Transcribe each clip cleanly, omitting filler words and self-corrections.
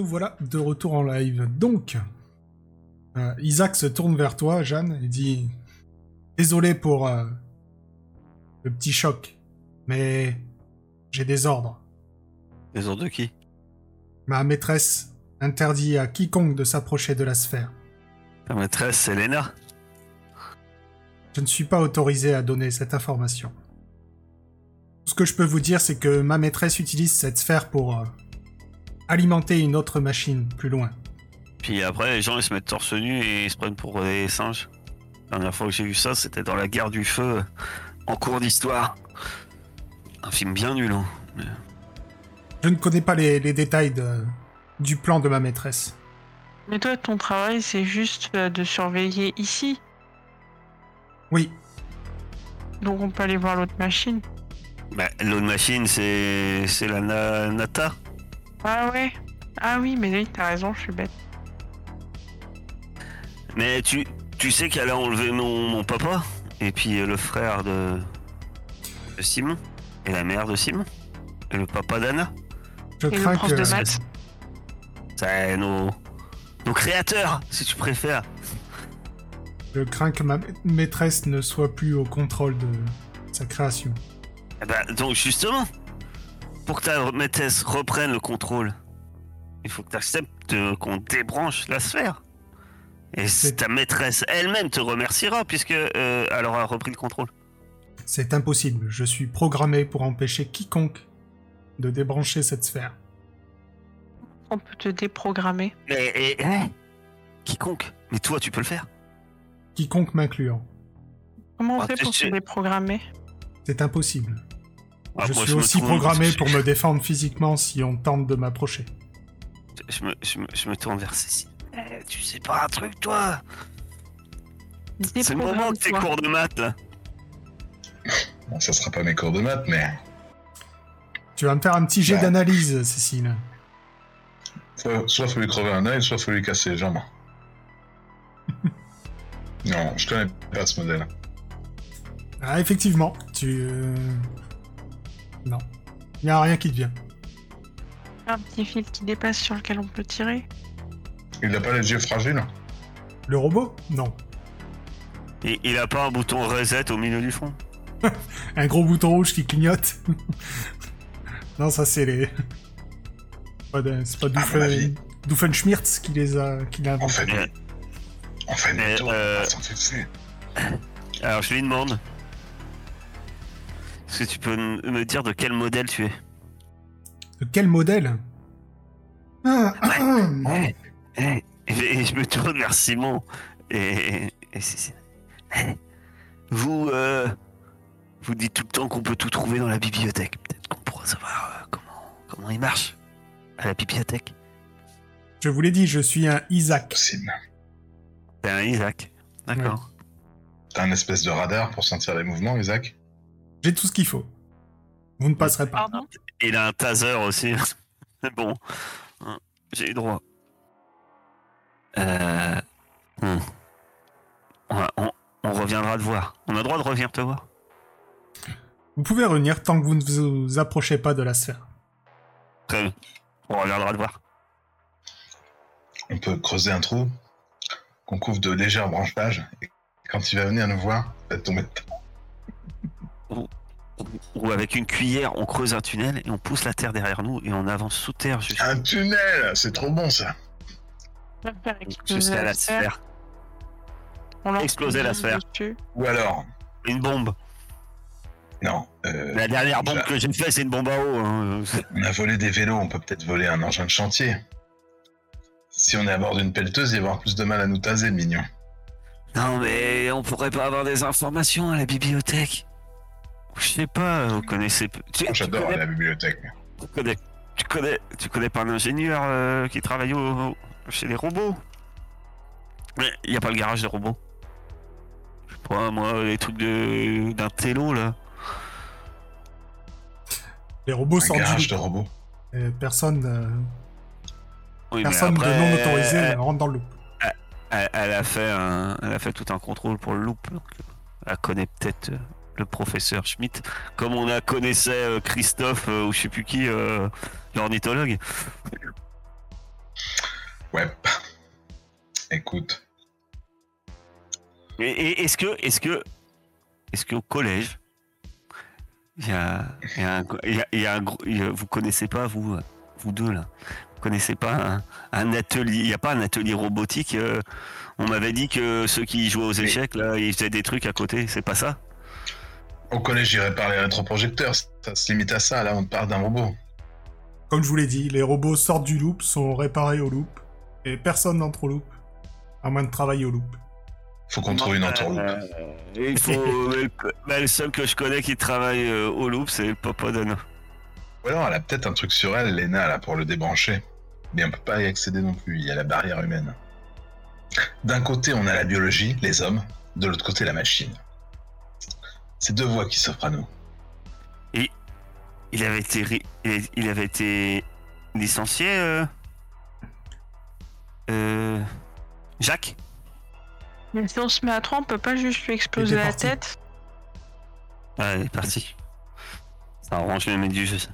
nous voilà de retour en live. Donc, Isaac se tourne vers toi, Jeanne, et dit « Désolé pour le petit choc, mais j'ai des ordres. » Des ordres de qui ? Ma maîtresse interdit à quiconque de s'approcher de la sphère. Ta maîtresse, Elena ? Je ne suis pas autorisé à donner cette information. Tout ce que je peux vous dire, c'est que ma maîtresse utilise cette sphère pour alimenter une autre machine plus loin. Puis après, les gens ils se mettent torse nu et ils se prennent pour des singes. La dernière fois que j'ai vu ça, c'était dans la Guerre du Feu, en cours d'histoire. Un film bien nul, hein. Mais... je ne connais pas les détails du plan de ma maîtresse. Mais toi, ton travail, c'est juste de surveiller ici. Oui. Donc on peut aller voir l'autre machine. Bah, l'autre machine, c'est la Nata. Ah ouais. Ah oui, mais oui, t'as raison, je suis bête. Mais tu sais qu'elle a enlevé mon papa, et puis le frère de Simon, et la mère de Simon, et le papa d'Anna. Et le prof de maths. C'est nos créateurs, si tu préfères. Je crains que ma maîtresse ne soit plus au contrôle de sa création. Bah, donc justement, pour que ta maîtresse reprenne le contrôle, il faut que tu acceptes qu'on débranche la sphère. Et ta maîtresse elle-même te remerciera, puisque elle aura repris le contrôle. C'est impossible, je suis programmé pour empêcher quiconque de débrancher cette sphère. On peut te déprogrammer. Mais quiconque. Mais toi, tu peux le faire. Quiconque m'incluant. Comment on fait pour te déprogrammer ? C'est impossible. Je suis aussi programmé pour me défendre physiquement si on tente de m'approcher. Je me tourne vers Cécile. Tu sais pas un truc, toi ? C'est le moment de tes cours de maths, là. Bon, ça sera pas mes cours de maths, mais... Tu vas me faire un petit jet d'analyse, Cécile. Soit faut lui crever un œil, soit faut lui casser les jambes. Non, je connais pas ce modèle. Ah, effectivement, non. Il n'y a rien qui te vient. Un petit fil qui dépasse sur lequel on peut tirer. Il n'a pas les yeux fragiles ? Le robot ? Non. Et il n'a pas un bouton reset au milieu du front ? Un gros bouton rouge qui clignote. Non, ça c'est les... C'est pas Doofenshmirtz qui les a... Enfin, alors je lui demande, est-ce que tu peux me dire de quel modèle tu es ? De quel modèle ? Et je me tourne vers Simon et c'est... Vous dites tout le temps qu'on peut tout trouver dans la bibliothèque. Peut-être qu'on pourra savoir comment il marche à la bibliothèque. Je vous l'ai dit, je suis un Isaac. T'es un Isaac, d'accord. Ouais. T'as un espèce de radar pour sentir les mouvements, Isaac ? J'ai tout ce qu'il faut. Vous ne passerez pas. Pardon ? Il a un taser aussi. Bon, j'ai eu droit. On reviendra te voir. On a le droit de revenir te voir. Vous pouvez revenir tant que vous ne vous approchez pas de la sphère. Très bien. On reviendra te voir. On peut creuser un trou qu'on couvre de légers branchages et quand il va venir nous voir, il va tomber dedans. Ou avec une cuillère, on creuse un tunnel et on pousse la terre derrière nous et on avance sous terre. Un tunnel, c'est trop bon ça. Jusqu'à la sphère. On l'a explosé la sphère. Ou alors une bombe. Non. La dernière bombe que j'ai faite, c'est une bombe à eau. Hein. On a volé des vélos, on peut peut-être voler un engin de chantier. Si on est à bord d'une pelleteuse, il va y avoir plus de mal à nous taser, mignon. Non, mais on pourrait pas avoir des informations à la bibliothèque. Je sais pas, vous connaissez... J'adore la bibliothèque. Tu connais pas un ingénieur qui travaille chez les robots ? Mais il n'y a pas le garage des robots. Je sais pas, moi, les trucs d'un télo, là. Les robots sont... garage de robots. Personne... Oui, personne après, de non autorisé rentre dans le loop. Elle a fait tout un contrôle pour le loop. Donc elle connaît peut-être le professeur Schmitt, comme on la connaissait Christophe ou je sais plus qui, l'ornithologue. Ouais. Écoute. Et est-ce que au collège, il y a vous connaissez pas vous deux là, vous connaissez pas un atelier, il y a pas un atelier robotique. On m'avait dit que ceux qui jouaient aux échecs là, ils faisaient des trucs à côté. C'est pas ça? Au collège, j'irais par les rétroprojecteurs. Ça se limite à ça. Là, on part d'un robot. Comme je vous l'ai dit, les robots sortent du loop, sont réparés au loop, et personne n'entre au loop, à moins de travailler au loop. Faut qu'on trouve une entourloupe. Le seul que je connais qui travaille au loop, c'est le papa d'Anna. Ou alors, elle a peut-être un truc sur elle, Lena, là, pour le débrancher. Mais on peut pas y accéder non plus, il y a la barrière humaine. D'un côté, on a la biologie, les hommes. De l'autre côté, la machine. C'est deux voies qui s'offrent à nous. Et il avait été licencié, Jacques ? Mais si on se met à trois, on peut pas juste lui exploser la tête. Ouais, il est parti. Ça arrange les mecs du jeu, ça.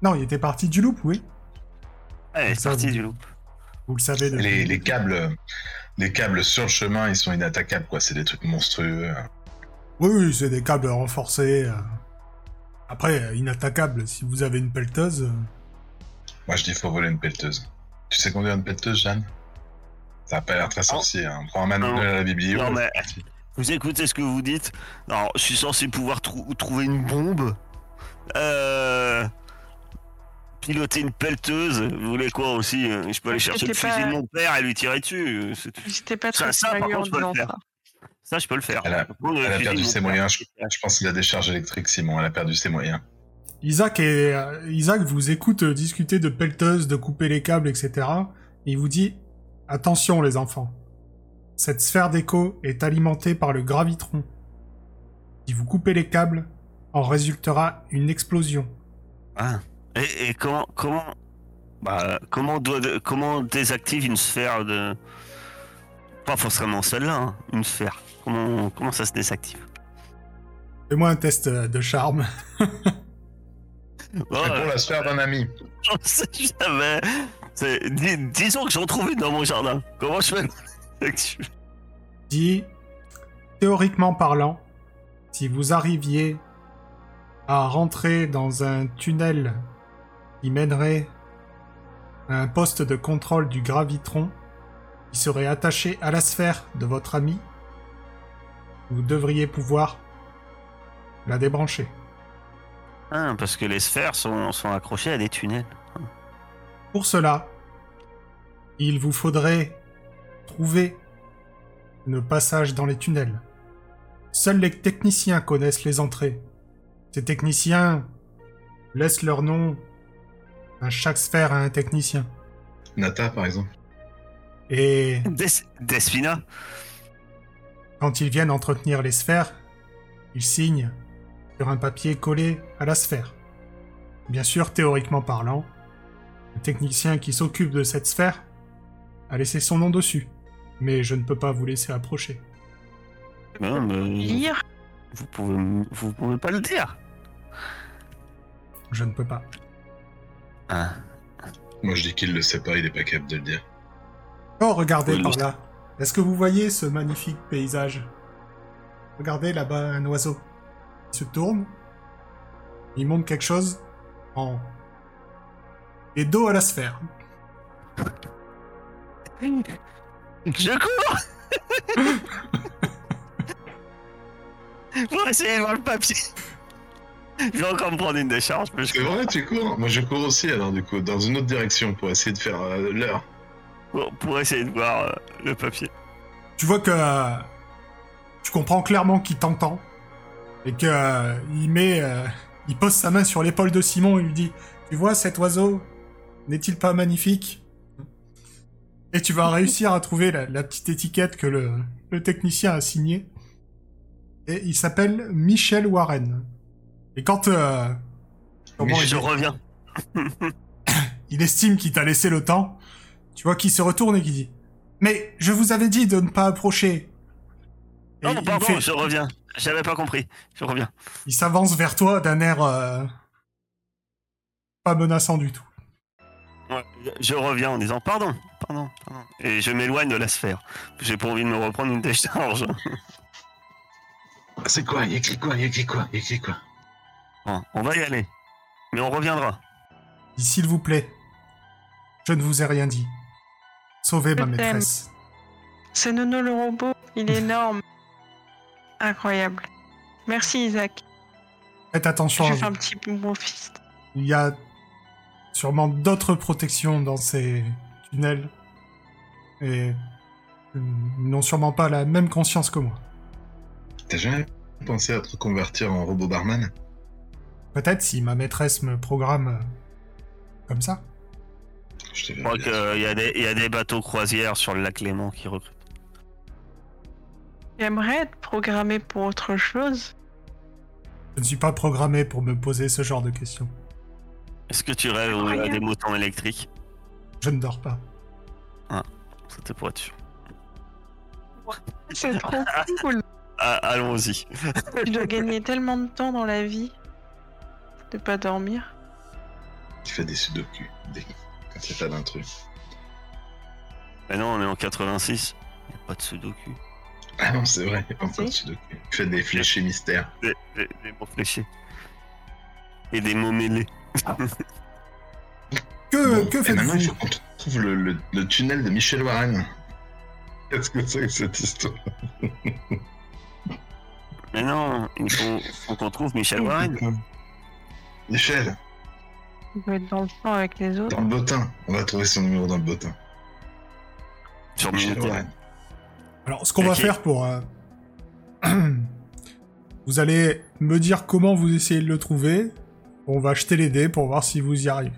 Non, il était parti du loop, oui. Ouais, il est parti du loop. Vous le savez. Les câbles sur le chemin, ils sont inattaquables, quoi. C'est des trucs monstrueux. Oui, c'est des câbles renforcés. Après, inattaquables, si vous avez une pelleteuse... Moi, je dis faut voler une pelleteuse. Tu sais conduire une pelleteuse, Jeanne ? Ça n'a pas l'air très sorcier, hein. On prend un manuel à la bibliothèque. Non, mais vous écoutez ce que vous dites. Alors, je suis censé pouvoir trouver une bombe, piloter une pelleteuse. Vous voulez quoi aussi? Je peux aller chercher le fusil de mon père et lui tirer dessus. C'était pas très ça, par contre, je peux le faire. Ça, je peux le faire. Elle a perdu ses moyens. Je pense qu'il a des charges électriques, Simon. Elle a perdu ses moyens. Isaac vous écoute discuter de pelleteuse, de couper les câbles, etc. Et il vous dit... Attention les enfants, cette sphère d'écho est alimentée par le Gravitron. Si vous coupez les câbles, en résultera une explosion. Ah, et comment désactive une sphère de... Pas forcément celle-là, hein, une sphère. Comment ça se désactive? Fais-moi un test de charme. Bon, pour la sphère d'un ami. J'en sais jamais. Disons que j'en trouve une dans mon jardin. Comment je fais? Dis, théoriquement parlant, si vous arriviez à rentrer dans un tunnel qui mènerait à un poste de contrôle du Gravitron qui serait attaché à la sphère de votre ami, vous devriez pouvoir la débrancher. Ah, parce que les sphères sont accrochées à des tunnels. Pour cela, il vous faudrait trouver le passage dans les tunnels. Seuls les techniciens connaissent les entrées. Ces techniciens laissent leur nom à chaque sphère à un technicien. Nata, par exemple. Et... Despina. Quand ils viennent entretenir les sphères, ils signent sur un papier collé à la sphère. Bien sûr, théoriquement parlant, le technicien qui s'occupe de cette sphère a laissé son nom dessus, mais je ne peux pas vous laisser approcher. Non, mais... Vous pouvez pas le dire. Je ne peux pas. Ah. Moi, je dis qu'il le sait pas, il est pas capable de le dire. Oh, regardez par là. Est-ce que vous voyez ce magnifique paysage? Regardez là-bas un oiseau. Il se tourne, il montre quelque chose en... Et dos à la sphère. Je cours. Pour essayer de voir le papier. Je vais encore me prendre une décharge. C'est vrai, tu cours. Moi, je cours aussi, alors, du coup, dans une autre direction pour essayer de faire l'heure. Pour essayer de voir le papier. Tu vois que... tu comprends clairement qu'il t'entend. Et que... il pose sa main sur l'épaule de Simon et lui dit... Tu vois cet oiseau ? N'est-il pas magnifique ? Et tu vas réussir à trouver la petite étiquette que le technicien a signée. Et il s'appelle Michel Warren. Et quand... je reviens. Il estime qu'il t'a laissé le temps. Tu vois qu'il se retourne et qu'il dit « Mais je vous avais dit de ne pas approcher. » Non, pardon, je reviens. J'avais pas compris. Je reviens. Il s'avance vers toi d'un air... pas menaçant du tout. Ouais, je reviens en disant pardon. Et je m'éloigne de la sphère. J'ai pas envie de me reprendre une décharge. C'est quoi ? Il écrit quoi ? Bon, on va y aller. Mais on reviendra. S'il vous plaît, je ne vous ai rien dit. Sauvez ma maîtresse. C'est Nono le robot, il est énorme. Incroyable. Merci Isaac. Faites attention. Je fais un petit bon fist. Il y a sûrement d'autres protections dans ces tunnels. Et ils n'ont sûrement pas la même conscience que moi. T'as jamais pensé à te reconvertir en robot barman ? Peut-être si ma maîtresse me programme comme ça. Je crois qu'il y a des bateaux croisières sur le lac Léman qui recrutent. J'aimerais être programmé pour autre chose. Je ne suis pas programmé pour me poser ce genre de questions. Est-ce que tu rêves à des moutons électriques ? Je ne dors pas. Ah, c'était pour être sûr. C'est trop cool. Ah, allons-y. Je dois gagner tellement de temps dans la vie de pas dormir. Tu fais des sudoku quand il n'y a pas d'intrus. Mais non, on est en 86. Il n'y a pas de sudoku. Ah non, c'est vrai, il n'y a pas de sudoku. Tu fais des fléchés mystères. Des mots fléchés. Et des mots mêlés. Que faites-vous ? Maintenant, il faut qu'on trouve le tunnel de Michel Warren. Qu'est-ce que c'est que cette histoire ? Mais non, il faut qu'on trouve Michel Warren. Michel. Il doit être dans le champ avec les autres. Dans le bottin. On va trouver son numéro dans le bottin. Sur Michel Warren. Alors, ce qu'on va faire pour... Vous allez me dire comment vous essayez de le trouver. On va jeter les dés pour voir si vous y arrivez.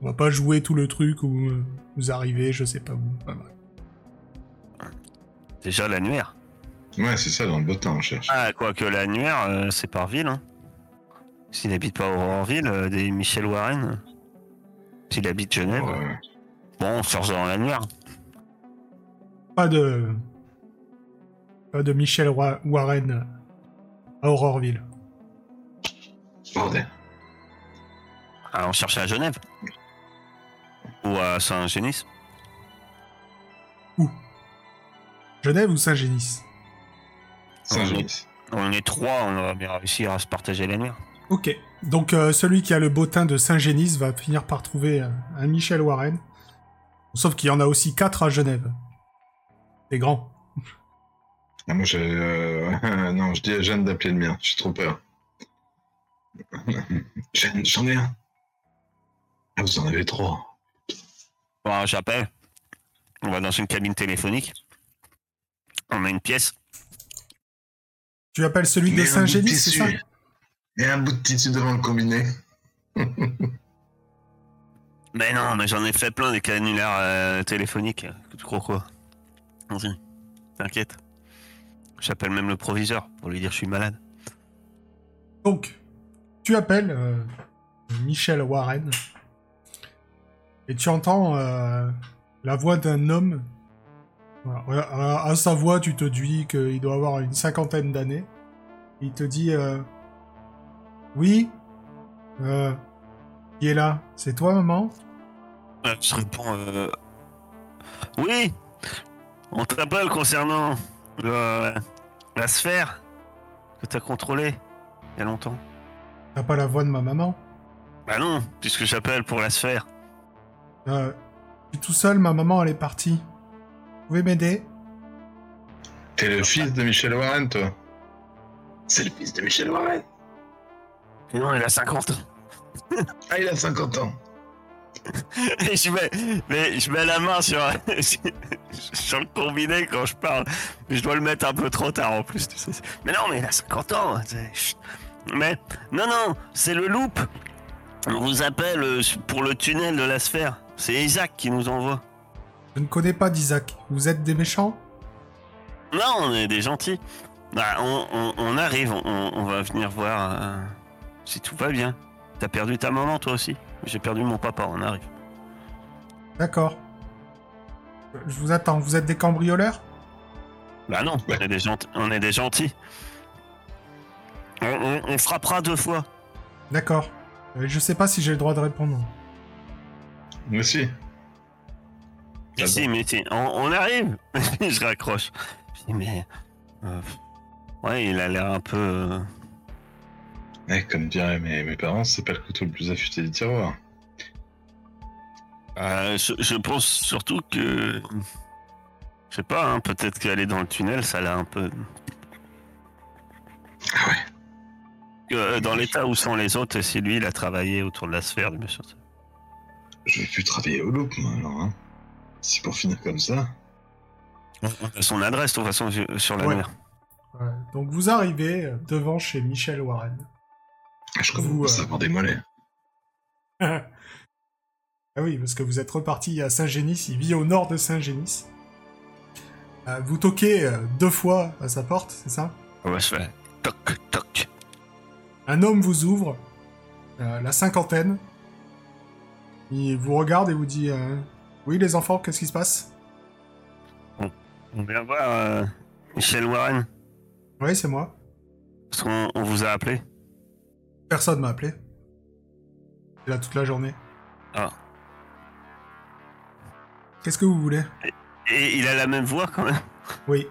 On va pas jouer tout le truc où vous arrivez, je sais pas où. Pas mal. Déjà l'annuaire. Ouais, c'est ça, dans le bottin, on cherche. Ah, quoique l'annuaire, c'est par ville, hein. S'il n'habite pas Aurore-Ville, des Michel Warren. S'il habite Genève. Oh, bon, on cherche dans l'annuaire. Pas de Michel Warren à Aurore-Ville. Bordel. Alors, on cherche à Genève. Ou à Saint-Génis. Où ? Genève ou Saint-Génis ? Saint-Génis. On est trois, on va bien réussir à se partager l'annuaire. Ok, donc celui qui a le bottin de Saint-Génis va finir par trouver un Michel Warren. Sauf qu'il y en a aussi 4 à Genève. C'est grand. Ah, moi, non, je dis à Jeanne d'appeler le mien, j'ai trop peur. Jeanne, j'en ai un. Ah, vous en avez 3. Bon, j'appelle. On va dans une cabine téléphonique. On a une pièce. Tu appelles celui de Saint-Génis, c'est ça ? Et un bout de tissu devant le combiné. Mais non, mais j'en ai fait plein des canulaires téléphoniques. Tu crois quoi ? Vas-y, t'inquiète. J'appelle même le proviseur pour lui dire que je suis malade. Donc, tu appelles Michel Warren et tu entends la voix d'un homme. Voilà. À sa voix, tu te dis qu'il doit avoir une 50aine d'années. Il te dit... Oui, qui est là ? C'est toi, maman ? Je réponds, Oui, on t'appelle concernant la sphère que t'as contrôlée il y a longtemps. T'as pas la voix de ma maman ? Bah non, puisque j'appelle pour la sphère. Je suis tout seul, ma maman, elle est partie. Vous pouvez m'aider ? T'es le fils de Michel Warren, toi ? C'est le fils de Michel Warren ? Non, il a 50 ans. Ah, il a 50 ans. Et je mets la main sur le combiné quand je parle. Mais je dois le mettre un peu trop tard en plus. Mais non, mais il a 50 ans. Mais non, c'est le loop. On vous appelle pour le tunnel de la sphère. C'est Isaac qui nous envoie. Je ne connais pas d'Isaac. Vous êtes des méchants ? Non, on est des gentils. Bah, on arrive, on va venir voir... Si tout va bien. T'as perdu ta maman, toi aussi ? J'ai perdu mon papa, on arrive. D'accord. Je vous attends. Vous êtes des cambrioleurs ? Bah non, ouais. On est des gentils. On frappera 2 fois. D'accord. Je sais pas si j'ai le droit de répondre. Moi aussi. Si, mais si, on arrive. Je raccroche. Je dis, mais... ouais, il a l'air un peu... Ouais, comme diraient mes parents, c'est pas le couteau le plus affûté du tiroir. Je pense surtout que... Je sais pas, hein, peut-être qu'aller dans le tunnel, ça l'a un peu... Ah ouais. Dans l'état où sont les autres, si lui, il a travaillé autour de la sphère, bien sûr. Je vais plus travailler au loop, moi, alors. Hein. Si pour finir comme ça... Son adresse, de toute façon, sur la mer. Ouais. Donc vous arrivez devant chez Michel Warren. Je commence à avoir des mollets. Ah oui, parce que vous êtes reparti à Saint-Génis, il vit au nord de Saint-Génis. Vous toquez 2 fois à sa porte, c'est ça ? Ouais, je fais toc, toc. Un homme vous ouvre, la cinquantaine. Il vous regarde et vous dit « Oui, les enfants, qu'est-ce qui se passe ?» On vient voir Michel Warren. Oui, c'est moi. Parce qu'on vous a appelé ? Personne m'a appelé. J'étais là toute la journée. Ah. Qu'est-ce que vous voulez ? Et il a la même voix quand même. Oui.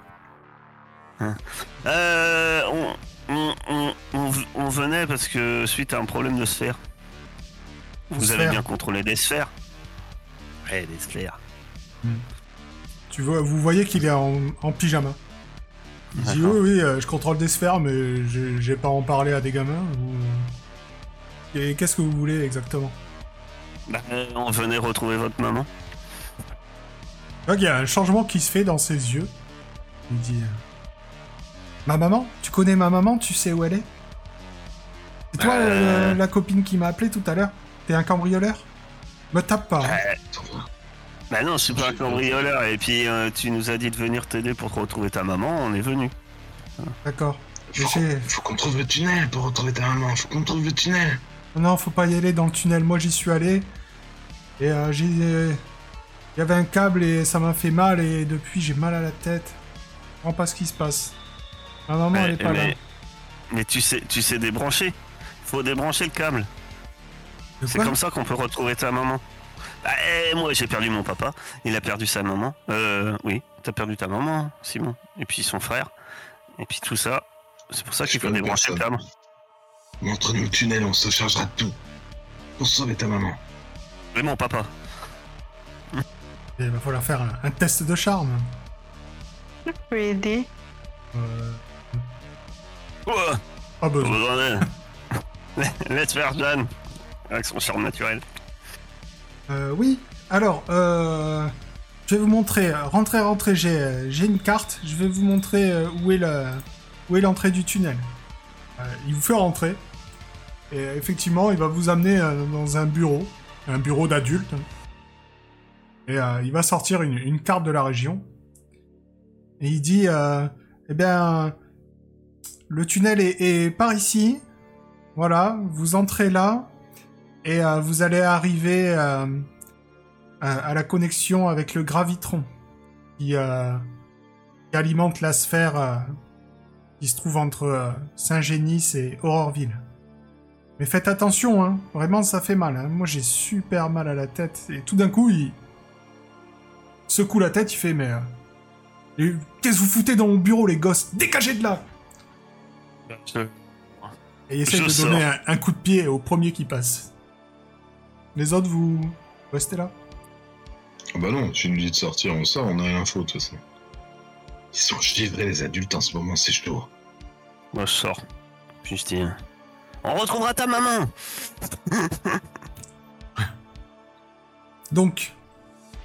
On venait parce que suite à un problème de sphère. Vous avez bien contrôlé des sphères. Ouais, des sphères. Mm. Tu vois, vous voyez qu'il est en pyjama. Il dit oui, je contrôle des sphères, mais j'ai pas en parlé à des gamins. Ou... Et qu'est-ce que vous voulez exactement ? Bah, on venait retrouver votre maman. Donc il y a un changement qui se fait dans ses yeux. Il dit ma maman, tu connais ma maman, tu sais où elle est ? C'est toi la copine qui m'a appelé tout à l'heure ? T'es un cambrioleur ? Me tape pas. Bah non, je suis pas un cambrioleur. Et puis tu nous as dit de venir t'aider pour retrouver ta maman, on est venu. D'accord. Faut qu'on trouve le tunnel pour retrouver ta maman, faut qu'on trouve le tunnel. Non, faut pas y aller dans le tunnel, moi j'y suis allé. Et il y avait un câble et ça m'a fait mal et depuis j'ai mal à la tête. Je comprends pas ce qui se passe. Ma maman elle est pas là. Mais tu sais débrancher. Faut débrancher le câble. C'est comme ça qu'on peut retrouver ta maman. Ah, et moi j'ai perdu mon papa. Il a perdu sa maman. Oui, t'as perdu ta maman, Simon. Et puis son frère. Et puis tout ça. C'est pour ça qu'il faut débrancher le câble. Montre-nous le tunnel, on se chargera de tout. Pour sauver ta maman. Et mon papa. Il va falloir faire un test de charme. Ready. Pas besoin. Let's faire John. Avec son charme naturel. Oui. Alors, je vais vous montrer. Rentrez. J'ai une carte. Je vais vous montrer où est l'entrée du tunnel. Il vous fait rentrer. Et effectivement, il va vous amener dans un bureau. Un bureau d'adulte. Et il va sortir une carte de la région. Et il dit, eh bien, le tunnel est par ici. Voilà, vous entrez là. Et vous allez arriver à la connexion avec le Gravitron. Qui alimente la sphère qui se trouve entre Saint-Génis et Aurore-Ville. Mais faites attention, hein. Vraiment, ça fait mal. Hein. Moi, j'ai super mal à la tête. Et tout d'un coup, il... secoue la tête, il fait, mais... qu'est-ce que vous foutez dans mon bureau, les gosses ? Dégagez de là ! Et il essaie de donner un coup de pied au premier qui passe. Les autres, vous restez là ? Bah non, tu nous dis de sortir, on sort, on a rien faux, de toute façon. Ils sont givrés, les adultes, en ce moment, c'est chaud. Moi, je sors. Puis je dis... On retrouvera ta maman ! Donc...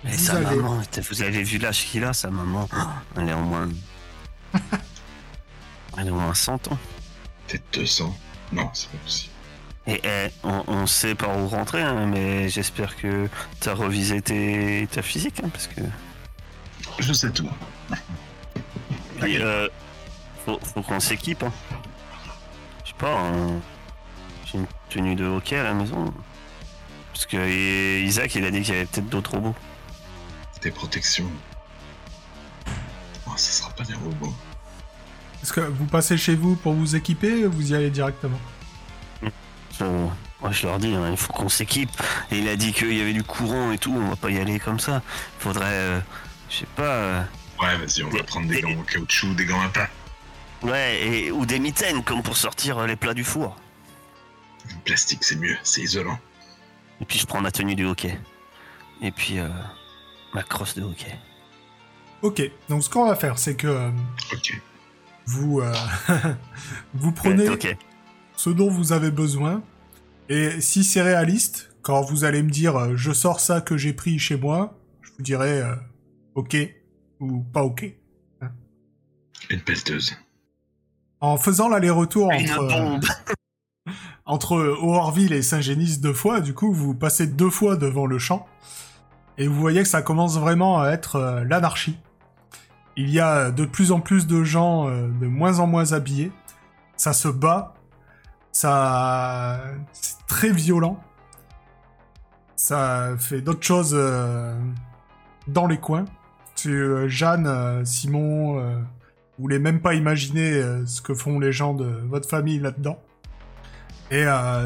Et vous sa maman, vous avez vu l'âge qu'il a, sa maman. Elle est au moins... Elle est au moins 100 ans. Peut-être 200. Non, c'est pas possible. Et on sait par où rentrer, hein, mais j'espère que t'as revisé ta physique, hein, parce que... Je sais tout. Et, faut qu'on s'équipe, hein. Je sais pas, j'ai une tenue de hockey à la maison. Parce que Isaac, il a dit qu'il y avait peut-être d'autres robots. Des protections. Oh, ça sera pas des robots. Est-ce que vous passez chez vous pour vous équiper ou vous y allez directement ? Moi je leur dis, hein, il faut qu'on s'équipe. Et il a dit qu'il y avait du courant et tout, on va pas y aller comme ça. Faudrait, je sais pas... Ouais, vas-y, on va prendre des gants en caoutchouc, des gants à plat. Ouais, ou des mitaines, comme pour sortir les plats du four. Le plastique, c'est mieux, c'est isolant. Et puis je prends ma tenue de hockey. Et puis ma crosse de hockey. Ok, donc ce qu'on va faire, c'est que vous, vous prenez ce dont vous avez besoin. Et si c'est réaliste, quand vous allez me dire « je sors ça que j'ai pris chez moi », je vous dirai « ok ». Ou pas ok. Hein. Une pelleteuse. En faisant l'aller-retour entre Aurore-Ville et Saint-Génis 2 fois, du coup, vous passez 2 fois devant le champ, et vous voyez que ça commence vraiment à être l'anarchie. Il y a de plus en plus de gens de moins en moins habillés, ça se bat, c'est très violent, ça fait d'autres choses dans les coins. Jeanne, Simon, vous voulez même pas imaginer ce que font les gens de votre famille là-dedans. Et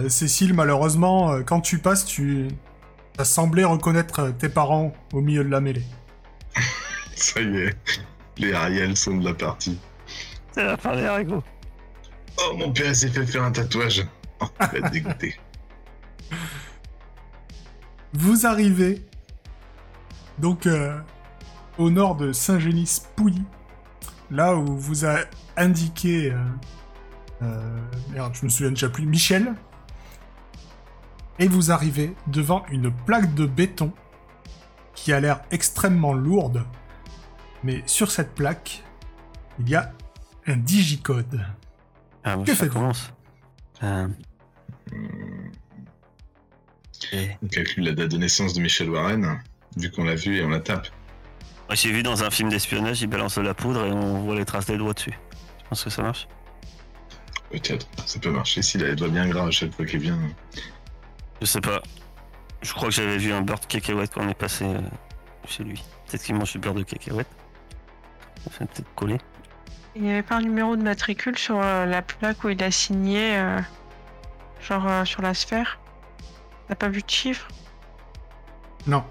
Cécile, malheureusement, quand tu passes, tu as semblé reconnaître tes parents au milieu de la mêlée. Ça y est, les Ariel sont de la partie. C'est la fin des haricots. Oh, mon père s'est fait faire un tatouage. Oh, il va dégoûter. Vous arrivez, donc... au nord de Saint-Génis-Pouilly, là où vous a indiqué... merde, je me souviens déjà plus, Michel. Et vous arrivez devant une plaque de béton qui a l'air extrêmement lourde, mais sur cette plaque, il y a un digicode. Ah, bon, que faites-vous ? On calcule la date de naissance de Michel Warren, vu qu'on l'a vu et on la tape. J'ai vu dans un film d'espionnage, ils balancent de la poudre et on voit les traces des doigts dessus. Tu penses que ça marche ? Peut-être, ça peut marcher s'il a les doigts bien gras à chaque fois qu'il vient. Je sais pas. Je crois que j'avais vu un beurre de cacahuète quand on est passé chez lui. Peut-être qu'il mange du beurre de cacahuète. On fait peut-être coller. Il n'y avait pas un numéro de matricule sur la plaque où il a signé, sur la sphère ? T'as pas vu de chiffre ? Non.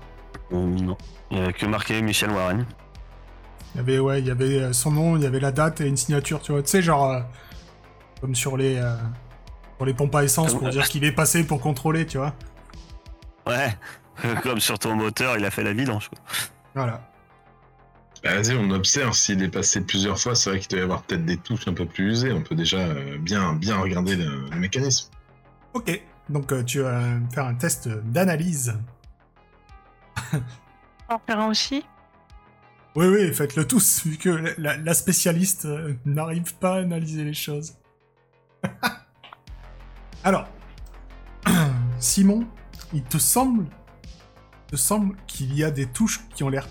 Non. Il n'y avait que marqué Michel Warren. Il y avait son nom, il y avait la date et une signature, tu vois. Tu sais, genre, comme sur les pompes à essence, pour dire qu'il est passé pour contrôler, tu vois. Ouais, comme sur ton moteur, il a fait la vidange, quoi. Voilà. Bah, vas-y, on observe. S'il est passé plusieurs fois, c'est vrai qu'il doit y avoir peut-être des touches un peu plus usées. On peut déjà bien regarder le mécanisme. Ok, donc tu vas faire un test d'analyse. En faire aussi ? Oui, faites-le tous, vu que la spécialiste n'arrive pas à analyser les choses. Alors, Simon, il te semble qu'il y a des touches qui ont l'air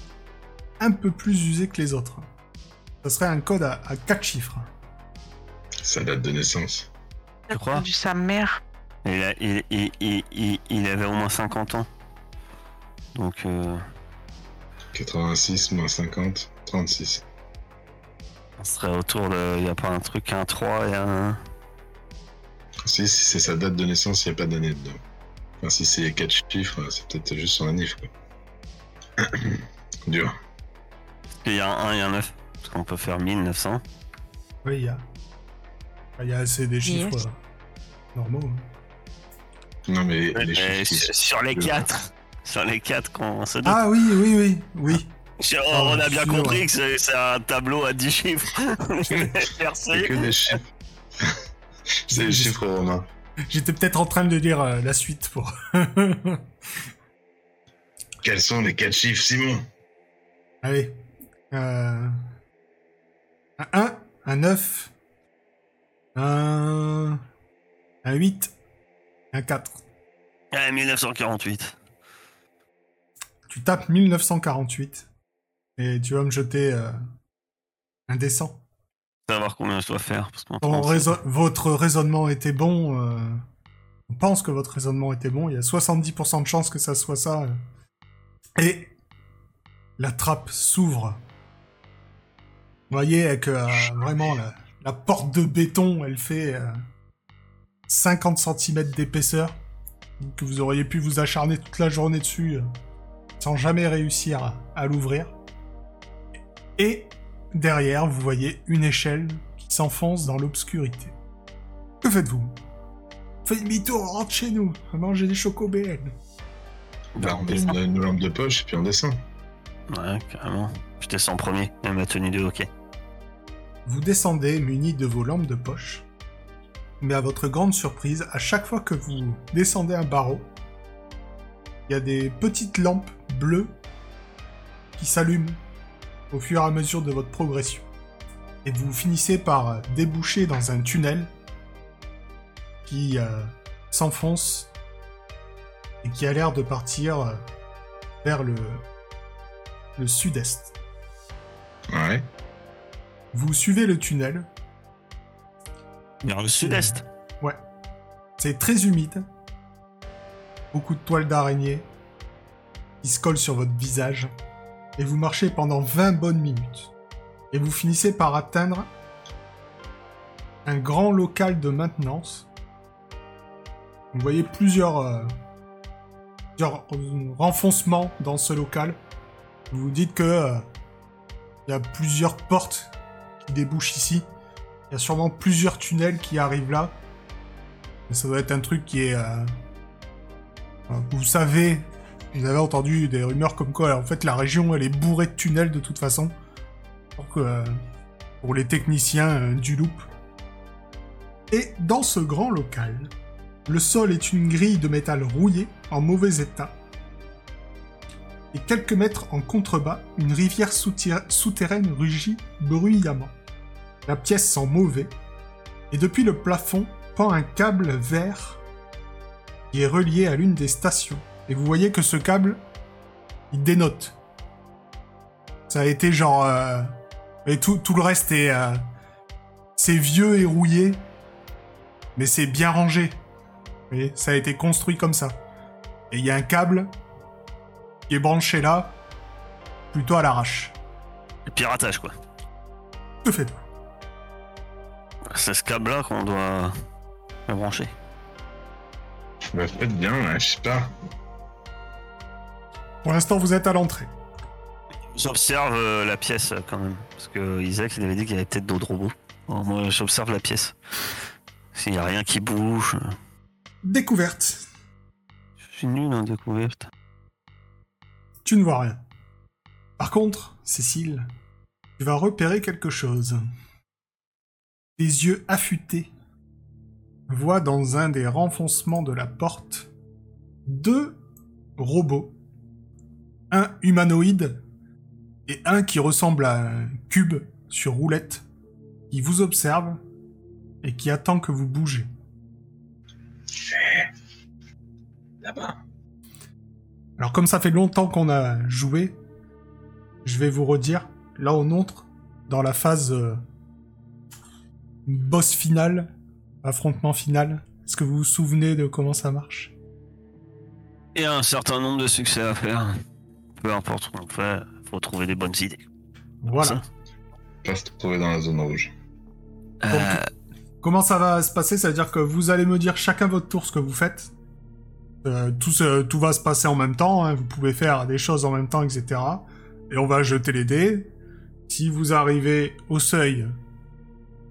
un peu plus usées que les autres. Ça serait un code à 4 chiffres. Sa date de naissance. Tu crois ? Sa mère. Il avait au moins 50 ans. Donc... 86 moins 50, 36. On serait autour de... Il n'y a pas un truc, un 3 et un... Si c'est sa date de naissance, il n'y a pas d'année dedans. Enfin, si c'est 4 chiffres, c'est peut-être juste son annif, quoi. Dur. Il y a un 1 et un 9. Parce qu'on peut faire 1900. Oui, il y a assez des chiffres normaux. Hein. Non, mais... les chiffres, sur les 4 Sur les 4 qu'on se donne. Ah oui. On a bien compris que c'est un tableau à 10 chiffres. Merci. C'est que des chiffres. C'est des chiffres romains. J'étais peut-être en train de dire la suite pour... Quels sont les 4 chiffres, Simon ? Allez. Un 1, un 9, un 8, un 4. 1948. Tu tapes 1948 et tu vas me jeter un D100. Savoir combien je dois faire. Parce qu'on votre raisonnement était bon. On pense que votre raisonnement était bon. Il y a 70% de chances que ça soit ça. Et la trappe s'ouvre. Vous voyez, avec vraiment la porte de béton, elle fait 50 cm d'épaisseur. que vous auriez pu vous acharner toute la journée dessus sans jamais réussir à l'ouvrir. Et derrière, vous voyez une échelle qui s'enfonce dans l'obscurité. Que faites-vous ? Faites demi-tour, on rentre chez nous, on va manger des chocos BL. Bah, on met une lampe de poche et puis on descend. Ouais, carrément. Je descends en premier, et ma tenue de hockey. Vous descendez munis de vos lampes de poche. Mais à votre grande surprise, à chaque fois que vous descendez un barreau, il y a des petites lampes bleues qui s'allument au fur et à mesure de votre progression. Et vous finissez par déboucher dans un tunnel qui s'enfonce et qui a l'air de partir vers le sud-est. Ouais. Vous suivez le tunnel. Vers le sud-est. Ouais. C'est très humide. Beaucoup de toiles d'araignée qui se collent sur votre visage. Et vous marchez pendant 20 bonnes minutes. Et vous finissez par atteindre un grand local de maintenance. Vous voyez plusieurs renfoncements dans ce local. Vous vous dites que il y a plusieurs portes qui débouchent ici. Il y a sûrement plusieurs tunnels qui arrivent là. Mais ça doit être un truc qui est... Vous savez, vous avez entendu des rumeurs comme quoi, en fait, la région, elle est bourrée de tunnels de toute façon. Pour les techniciens du loop. Et dans ce grand local, le sol est une grille de métal rouillé, en mauvais état. Et quelques mètres en contrebas, une rivière souterraine rugit bruyamment. La pièce sent mauvais, et depuis le plafond pend un câble vert qui est relié à l'une des stations. Et vous voyez que ce câble, il dénote. Ça a été genre... Et tout le reste est... C'est vieux et rouillé, mais c'est bien rangé. Vous voyez, ça a été construit comme ça. Et il y a un câble qui est branché là, plutôt à l'arrache. Le piratage, quoi. Tout fait. C'est ce câble-là qu'on doit le brancher. Bah, faites bien, hein, je sais pas. Pour l'instant, vous êtes à l'entrée. J'observe la pièce, quand même. Parce que Isaac, il avait dit qu'il y avait peut-être d'autres robots. Alors, moi, j'observe la pièce. S'il n'y a rien qui bouge... Découverte. Je suis nul en découverte. Tu ne vois rien. Par contre, Cécile, tu vas repérer quelque chose. Tes yeux affûtés voient dans un des renfoncements de la porte 2 robots, un humanoïde et un qui ressemble à un cube sur roulette, qui vous observe et qui attend que vous bougez. Là-bas. Alors comme ça fait longtemps qu'on a joué, je vais vous redire, là on entre dans la phase... boss final, affrontement final. Est-ce que vous vous souvenez de comment ça marche ? Il y a un certain nombre de succès à faire. Peu importe ce qu'on fait, il faut trouver des bonnes idées. Voilà. Pas se trouver dans la zone rouge. Donc, comment ça va se passer ? Ça veut dire que vous allez me dire chacun votre tour ce que vous faites. Tout va se passer en même temps. Hein. Vous pouvez faire des choses en même temps, etc. Et on va jeter les dés. Si vous arrivez au seuil...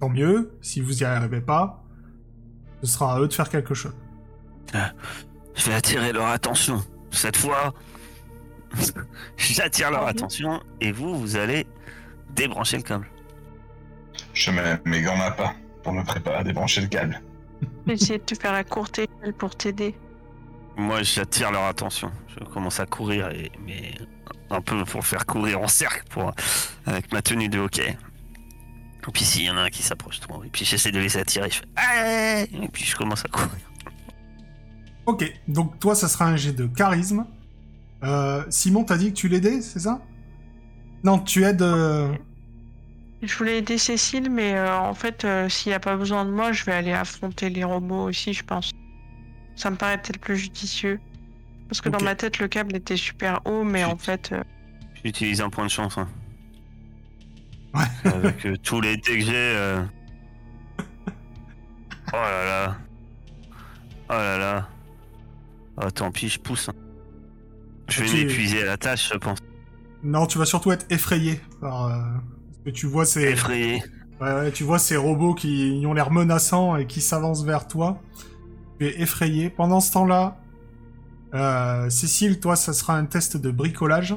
tant mieux, si vous y arrivez pas, ce sera à eux de faire quelque chose. Je vais attirer leur attention. Cette fois, j'attire leur attention et vous allez débrancher le câble. Je mets mes gants à pas pour me préparer à débrancher le câble. Je vais essayer de te faire la courte échelle pour t'aider. Moi, j'attire leur attention. Je commence à courir, mais un peu pour faire courir en cercle avec ma tenue de hockey. Et puis s'il y en a un qui s'approche trop, et puis j'essaie de les attirer, je fais allez, et puis je commence à courir. Ok, donc toi ça sera un jet de charisme. Simon, t'as dit que tu l'aidais, c'est ça ? Non, tu aides... Je voulais aider Cécile, mais en fait, s'il n'y a pas besoin de moi, je vais aller affronter les robots aussi, je pense. Ça me paraît peut-être plus judicieux. Parce que okay. Dans ma tête, le câble était super haut, mais en fait... J'utilise un point de chance, hein. Ouais. Avec tous les dés que j'ai. Oh là là. Oh, tant pis, je pousse. Je vais m'épuiser à la tâche, je pense. Non, tu vas surtout être effrayé. Par, ce que tu vois, c'est... Effrayé. Ouais, tu vois ces robots qui ont l'air menaçants et qui s'avancent vers toi. Tu es effrayé. Pendant ce temps-là, Cécile, toi, ça sera un test de bricolage.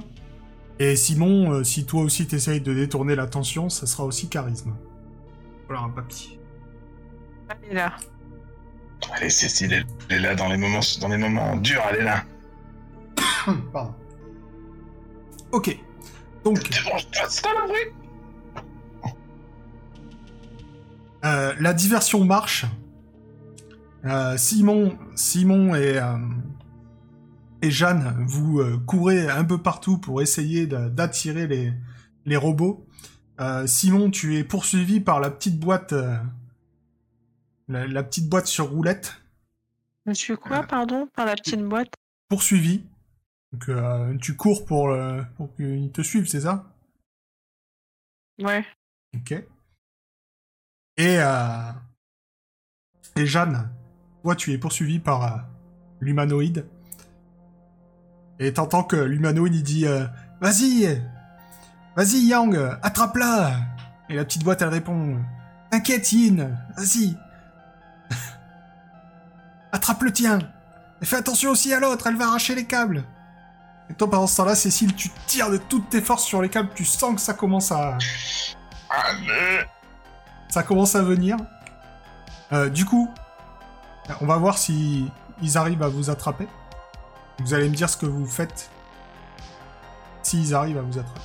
Et Simon, si toi aussi t'essayes de détourner l'attention, ça sera aussi charisme. Voilà un papy. Elle est là. Allez, Cécile, elle est là dans les moments durs, elle est là. Pardon. Ok. Donc... C'est pas le bruit. La diversion marche. Simon et Jeanne, vous courez un peu partout pour essayer d'attirer les robots. Simon, tu es poursuivi par la petite boîte... La petite boîte sur roulette. Je suis quoi, pardon, par la petite boîte ? Poursuivi. Donc, tu cours pour qu'ils te suivent, c'est ça ? Ouais. Ok. Et Jeanne, toi, tu es poursuivi par l'humanoïde. Et t'entends que l'humanoïde, il dit « Vas-y ! Vas-y, Yang, attrape-la !» Et la petite boîte, elle répond « T'inquiète, Yin, vas-y !» Attrape le tien. Et fais attention aussi à l'autre, elle va arracher les câbles. Et toi, pendant ce temps-là, Cécile, tu tires de toutes tes forces sur les câbles, tu sens que ça commence à... Allez. Ça commence à venir. Du coup, on va voir si ils arrivent à vous attraper. Vous allez me dire ce que vous faites s'ils arrivent à vous attraper.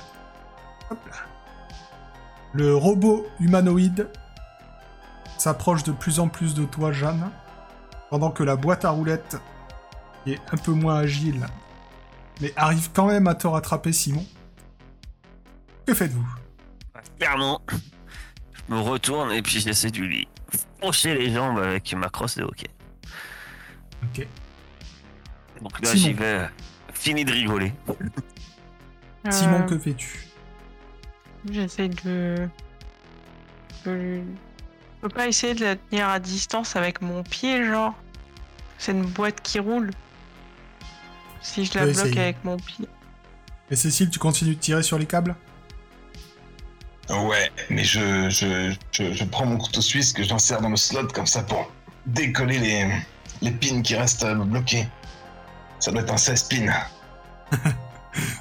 Hop là. Le robot humanoïde s'approche de plus en plus de toi, Jeanne. Pendant que la boîte à roulettes est un peu moins agile, mais arrive quand même à te rattraper, Simon. Que faites-vous ? Clairement, je me retourne et puis j'essaie de lui pencher les jambes avec ma crosse de hockey. Ok. Donc là, Simon. J'y vais. Fini de rigoler. Simon, que fais-tu ? J'essaie de... Je peux pas essayer de la tenir à distance avec mon pied, genre. C'est une boîte qui roule. Si je la bloque essayer. Avec mon pied. Et Cécile, tu continues de tirer sur les câbles ? Ouais, mais je prends mon couteau suisse que j'insère dans le slot comme ça pour décoller les pins qui restent bloqués. Ça doit être un 16 pins.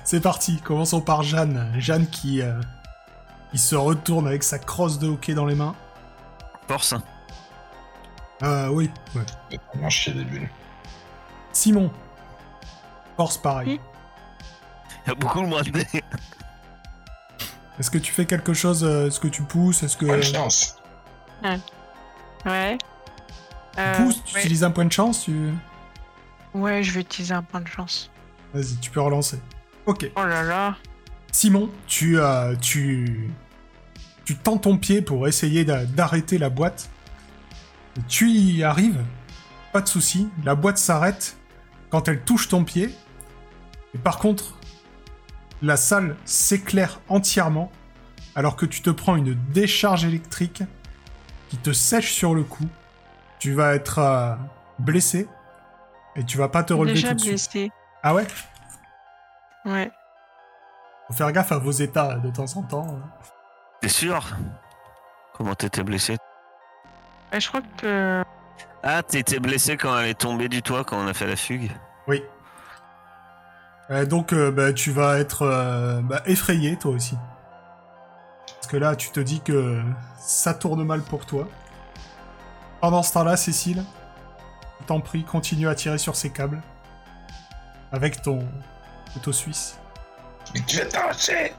C'est parti, commençons par Jeanne. Jeanne qui se retourne avec sa crosse de hockey dans les mains. Force. Oui, ouais. On chier des bulles. Simon. Force, pareil. Il y a beaucoup de moins de... Est-ce que tu fais quelque chose ? Est-ce que tu pousses ? Est-ce que... Point de chance. Ouais. Tu pousses ? Tu utilises un point de chance ? Ouais, je vais utiliser un point de chance. Vas-y, tu peux relancer. Ok. Oh là là. Simon, tu tends ton pied pour essayer d'arrêter la boîte. Tu y arrives, pas de souci. La boîte s'arrête quand elle touche ton pied. Et par contre, la salle s'éclaire entièrement alors que tu te prends une décharge électrique qui te sèche sur le cou. Tu vas être blessé et tu vas pas te relever tout de suite. Blessé. Ah ouais ? Ouais. Faut faire gaffe à vos états de temps en temps. T'es sûr ? Comment t'étais blessé ? Je crois que... Ah, t'étais blessé quand elle est tombée du toit, quand on a fait la fugue ? Oui. Donc, tu vas être effrayé, toi aussi. Parce que là, tu te dis que ça tourne mal pour toi. Pendant ce temps-là, Cécile, je t'en prie, continue à tirer sur ses câbles. Avec ton couteau suisse. Mais tu vas t'arracher !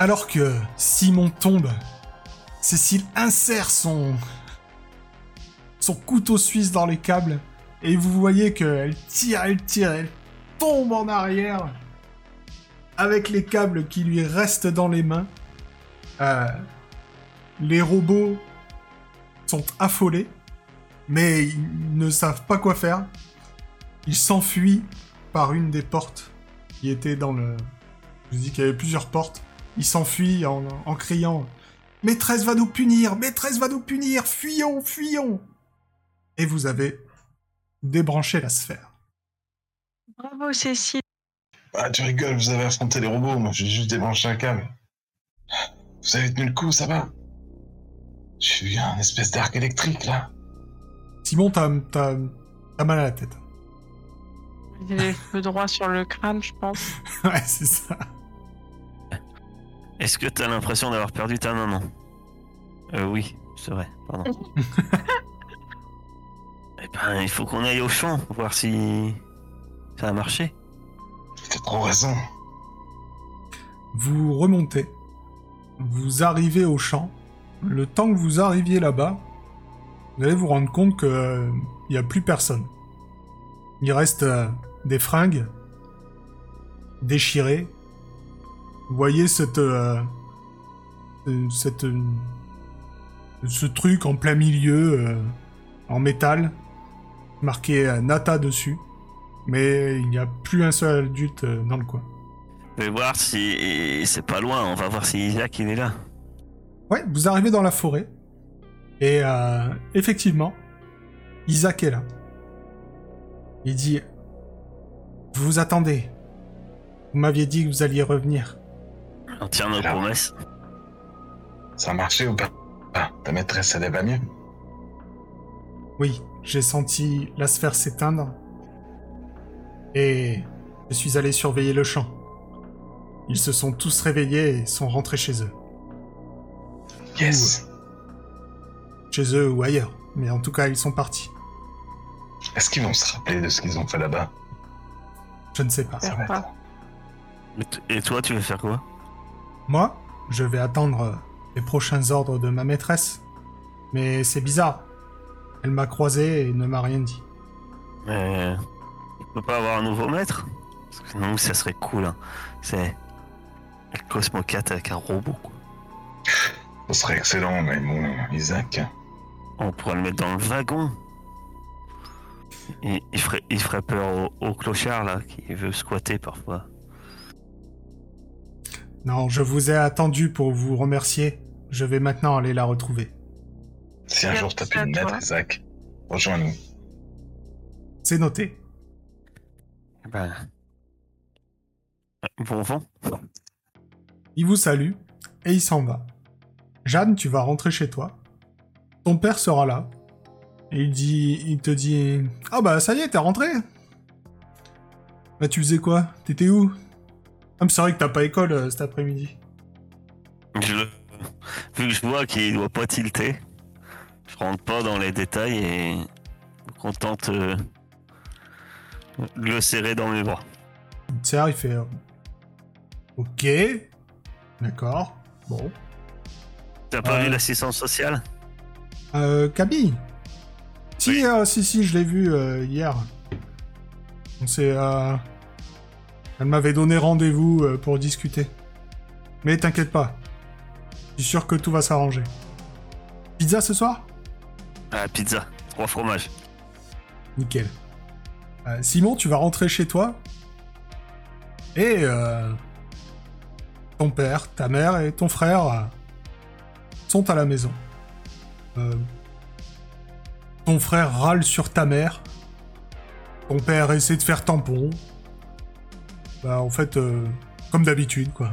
Alors que Simon tombe, Cécile insère son couteau suisse dans les câbles et vous voyez qu'elle tire, elle tombe en arrière avec les câbles qui lui restent dans les mains. Les robots sont affolés, mais ils ne savent pas quoi faire. Ils s'enfuient par une des portes qui était dans le... Je vous dis qu'il y avait plusieurs portes. Il s'enfuit en criant « Maîtresse va nous punir! Maîtresse va nous punir! Fuyons! Fuyons !» Et vous avez débranché la sphère. Bravo, Cécile. Ah, tu rigoles, vous avez affronté les robots. Moi, j'ai juste débranché un câble. Vous avez tenu le coup, ça va? J'ai eu un espèce d'arc électrique, là. Simon, t'as mal à la tête. J'ai les cheveux droits sur le crâne, je pense. Ouais, c'est ça. Est-ce que t'as l'impression d'avoir perdu ta maman? Oui, c'est vrai, pardon. Eh ben, il faut qu'on aille au champ, voir si ça a marché. T'as trop raison. Vous remontez, vous arrivez au champ. Le temps que vous arriviez là-bas, vous allez vous rendre compte qu'il n'y a plus personne. Il reste des fringues déchirées. Vous voyez ce truc en plein milieu, en métal, marqué Nata dessus. Mais il n'y a plus un seul adulte dans le coin. Je vais voir si... c'est pas loin, on va voir si Isaac il est là. Ouais, vous arrivez dans la forêt. Et effectivement, Isaac est là. Il dit, vous vous attendez. Vous m'aviez dit que vous alliez revenir. On tient nos promesses. Ça a marché ou pas? Ah, ta maîtresse, elle va mieux? Oui, j'ai senti la sphère s'éteindre. Et je suis allé surveiller le champ. Ils se sont tous réveillés et sont rentrés chez eux. Yes. Chez eux ou ailleurs, mais en tout cas, ils sont partis. Est-ce qu'ils vont se rappeler de ce qu'ils ont fait là-bas? Je ne sais pas. Et toi, tu veux faire quoi? Moi, je vais attendre les prochains ordres de ma maîtresse. Mais c'est bizarre. Elle m'a croisé et ne m'a rien dit. Mais... on peut pas avoir un nouveau maître? Parce que non, ça serait cool, hein. C'est... le Cosmocat avec un robot, quoi. Ça serait excellent, mais bon, Isaac... on pourrait le mettre dans le wagon. Il ferait peur au clochard, là, qui veut squatter, parfois. Non, je vous ai attendu pour vous remercier. Je vais maintenant aller la retrouver. Si un jour t'as pu me mettre, Isaac, rejoins-nous. C'est noté. Ben... bon vent. Il vous salue et il s'en va. Jeanne, tu vas rentrer chez toi. Ton père sera là. Et il te dit... ah bah ça y est, t'es rentré. Bah tu faisais quoi? T'étais où? Ah mais c'est vrai que t'as pas école cet après-midi. Vu que je vois qu'il doit pas tilter, je rentre pas dans les détails et me contente de le serrer dans mes bras. Tiens, il fait... ok. D'accord. Bon. T'as pas vu l'assistant social? Camille. Si, oui. Si, je l'ai vu hier. On s'est... elle m'avait donné rendez-vous pour discuter. Mais t'inquiète pas. Je suis sûr que tout va s'arranger. Pizza ce soir? Pizza. 3 fromages. Nickel. Simon, tu vas rentrer chez toi. Et ton père, ta mère et ton frère sont à la maison. Ton frère râle sur ta mère. Ton père essaie de faire tampon. Bah en fait, comme d'habitude, quoi.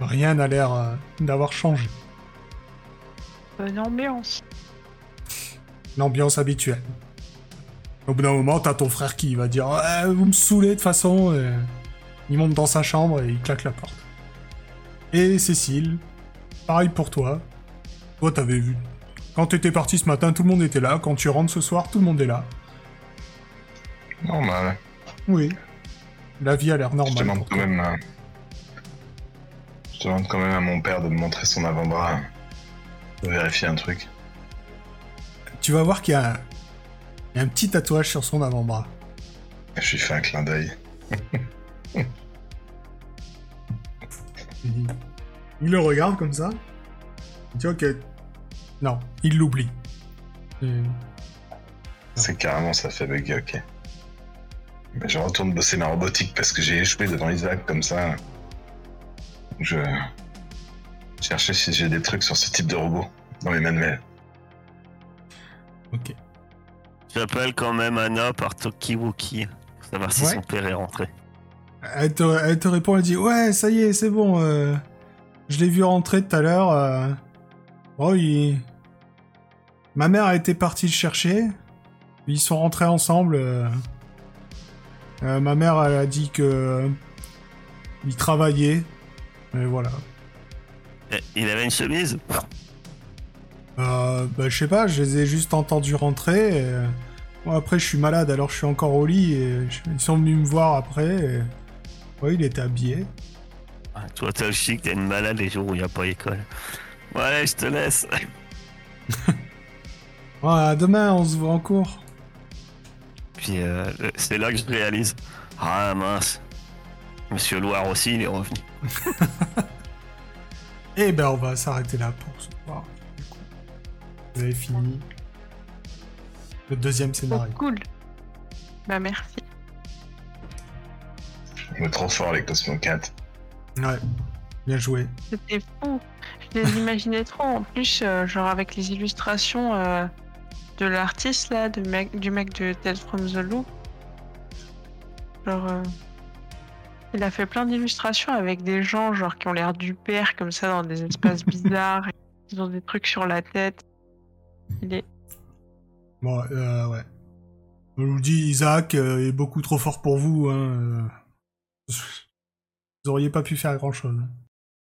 Rien n'a l'air d'avoir changé. Bonne ambiance. L'ambiance habituelle. Au bout d'un moment, t'as ton frère qui va dire « vous me saoulez de toute façon !» Il monte dans sa chambre et il claque la porte. Et Cécile, pareil pour toi. Toi, t'avais vu. Quand t'étais parti ce matin, tout le monde était là. Quand tu rentres ce soir, tout le monde est là. Normal. Oui. La vie a l'air normale. Je demande quand même à mon père de me montrer son avant-bras. De vérifier un truc. Tu vas voir qu'il y a... il y a un petit tatouage sur son avant-bras. Je lui fais un clin d'œil. Il le regarde comme ça. Tu vois que... non, il l'oublie. C'est carrément, ça fait bugger, ok. Mais je retourne bosser ma robotique parce que j'ai échoué devant Isaac comme ça. Je... cherchais si j'ai des trucs sur ce type de robot dans les manuels. Ok. J'appelle quand même Anna par Tokiwoki. savoir si son père est rentré. Elle te répond, elle dit « Ouais, ça y est, c'est bon, je l'ai vu rentrer tout à l'heure. Oh, ma mère a été partie le chercher, puis ils sont rentrés ensemble. Ma mère, elle a dit que il travaillait, mais voilà. » Il avait une chemise ? Je sais pas, je les ai juste entendus rentrer. Et... Bon, après, je suis malade, alors je suis encore au lit. Et ils sont venus me voir après. Et... Ouais, il était habillé. Ah, toi, t'as le chic, t'es une malade les jours où il n'y a pas école. Bon, allez, je te laisse. Voilà, demain, on se voit en cours. Puis, c'est là que je réalise. Ah, mince. Monsieur Loire aussi, il est revenu. Et ben, on va s'arrêter là pour ce soir. Vous avez fini le deuxième scénario. Oh, cool. Bah merci. Je me transforme avec Cosmocat. Ouais, bien joué. C'était fou. Je les imaginais trop. En plus, genre avec les illustrations de l'artiste là, du mec de Tales from the Loop. Genre, il a fait plein d'illustrations avec des gens genre qui ont l'air du père comme ça dans des espaces bizarres. Ils ont des trucs sur la tête. Il est... Bon, ouais. Je vous dis, Isaac est beaucoup trop fort pour vous. Hein. Vous auriez pas pu faire grand-chose.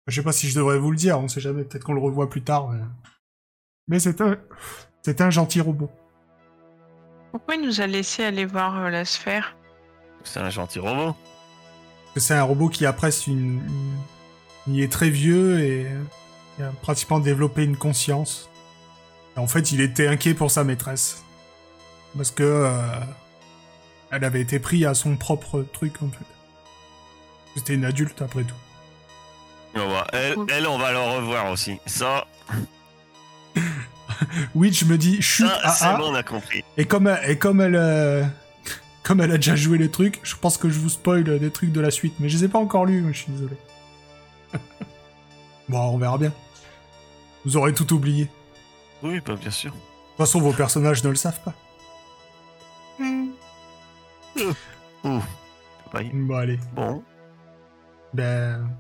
Je sais pas si je devrais vous le dire, on sait jamais, peut-être qu'on le revoit plus tard. Mais c'est un gentil robot. Pourquoi il nous a laissé aller voir la sphère ? C'est un gentil robot. C'est un robot qui appresse une... Il est très vieux et il a pratiquement développé une conscience. En fait, il était inquiet pour sa maîtresse. Parce que... elle avait été prise à son propre truc, en fait. C'était une adulte, après tout. Oh bah, elle, on va le revoir aussi. Ça... Witch me dit... Chut, ça, c'est bon, on a compris. Et comme elle... Comme elle a déjà joué le truc, je pense que je vous spoil des trucs de la suite. Mais je les ai pas encore lus, je suis désolé. Bon, on verra bien. Vous aurez tout oublié. Oui, bah, bien sûr. De toute façon, vos personnages ne le savent pas. Ouh. Bon, allez. Bon. Ben...